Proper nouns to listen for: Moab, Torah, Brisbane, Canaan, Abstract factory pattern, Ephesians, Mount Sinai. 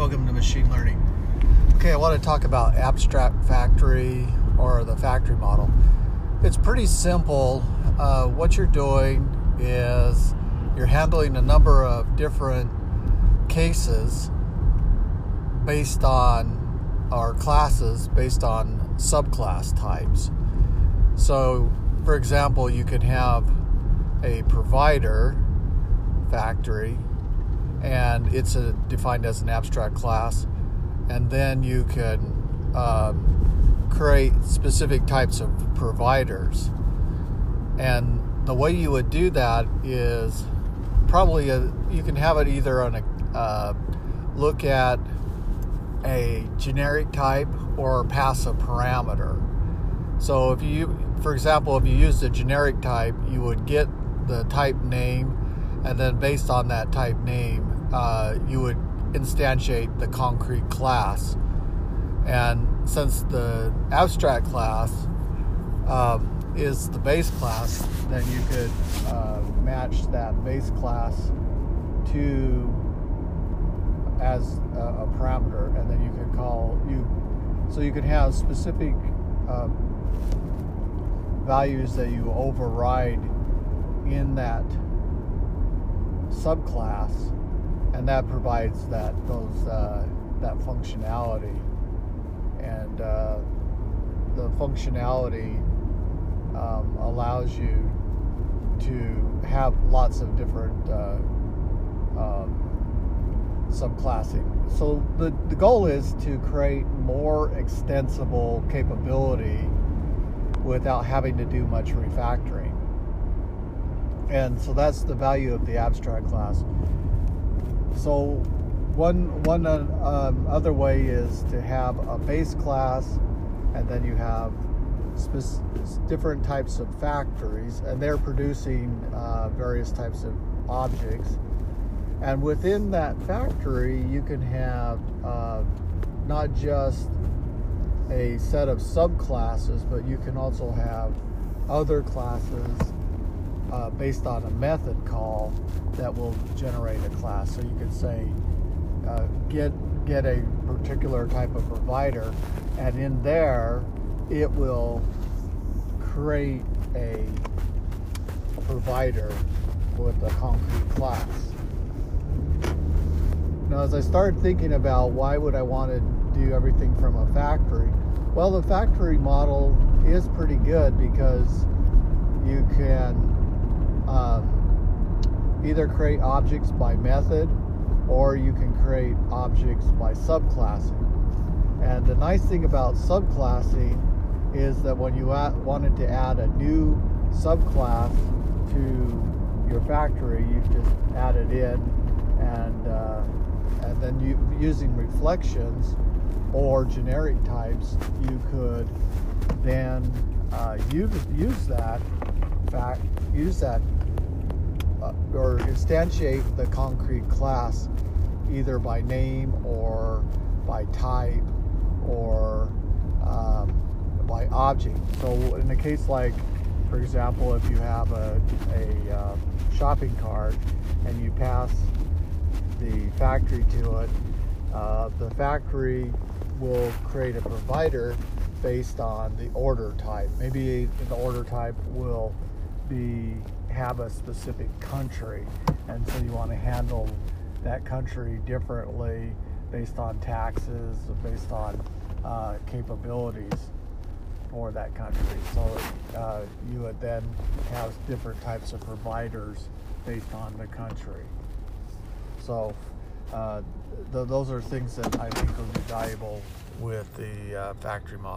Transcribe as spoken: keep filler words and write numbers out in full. Welcome to machine learning. Okay, I want to talk about abstract factory or the factory model. It's pretty simple. Uh, what you're doing is you're handling a number of different cases based on, or classes based on subclass types. So, for example, you could have a provider factory, and it's a, defined as an abstract class, and then you can um, create specific types of providers. And the way you would do that is probably a, you can have it either on a uh, look at a generic type or pass a parameter. So if you, for example, if you used a generic type, you would get the type name, and then based on that type name, uh, you would instantiate the concrete class. And since the abstract class um, is the base class, then you could uh, match that base class to as a, a parameter, and then you could call you. So you could have specific uh, values that you override in that subclass, and that provides that those uh, that functionality, and uh, the functionality um, allows you to have lots of different uh, um, subclassing. So the the goal is to create more extensible capability without having to do much refactoring. And so that's the value of the abstract class. So one one um, other way is to have a base class, and then you have sp- different types of factories, and they're producing uh, various types of objects. And within that factory, you can have uh, not just a set of subclasses, but you can also have other classes Uh, based on a method call that will generate a class. So you could say uh, get get a particular type of provider, and in there it will create a provider with a concrete class. Now, as I started thinking about why would I want to do everything from a factory, well, the factory model is pretty good because you can Um, either create objects by method, or you can create objects by subclassing. And the nice thing about subclassing is that when you at, wanted to add a new subclass to your factory, you just add it in, and uh, and then you, using reflections or generic types, you could then uh, use, use that fact use that Uh, or instantiate the concrete class either by name or by type or um, by object. So in a case like, for example, if you have a, a uh, shopping cart and you pass the factory to it, uh, the factory will create a provider based on the order type. Maybe the order type will be have a specific country, and so you want to handle that country differently based on taxes, based on uh, capabilities for that country. So uh, you would then have different types of providers based on the country. So uh, th- those are things that I think would be valuable with the uh, factory model.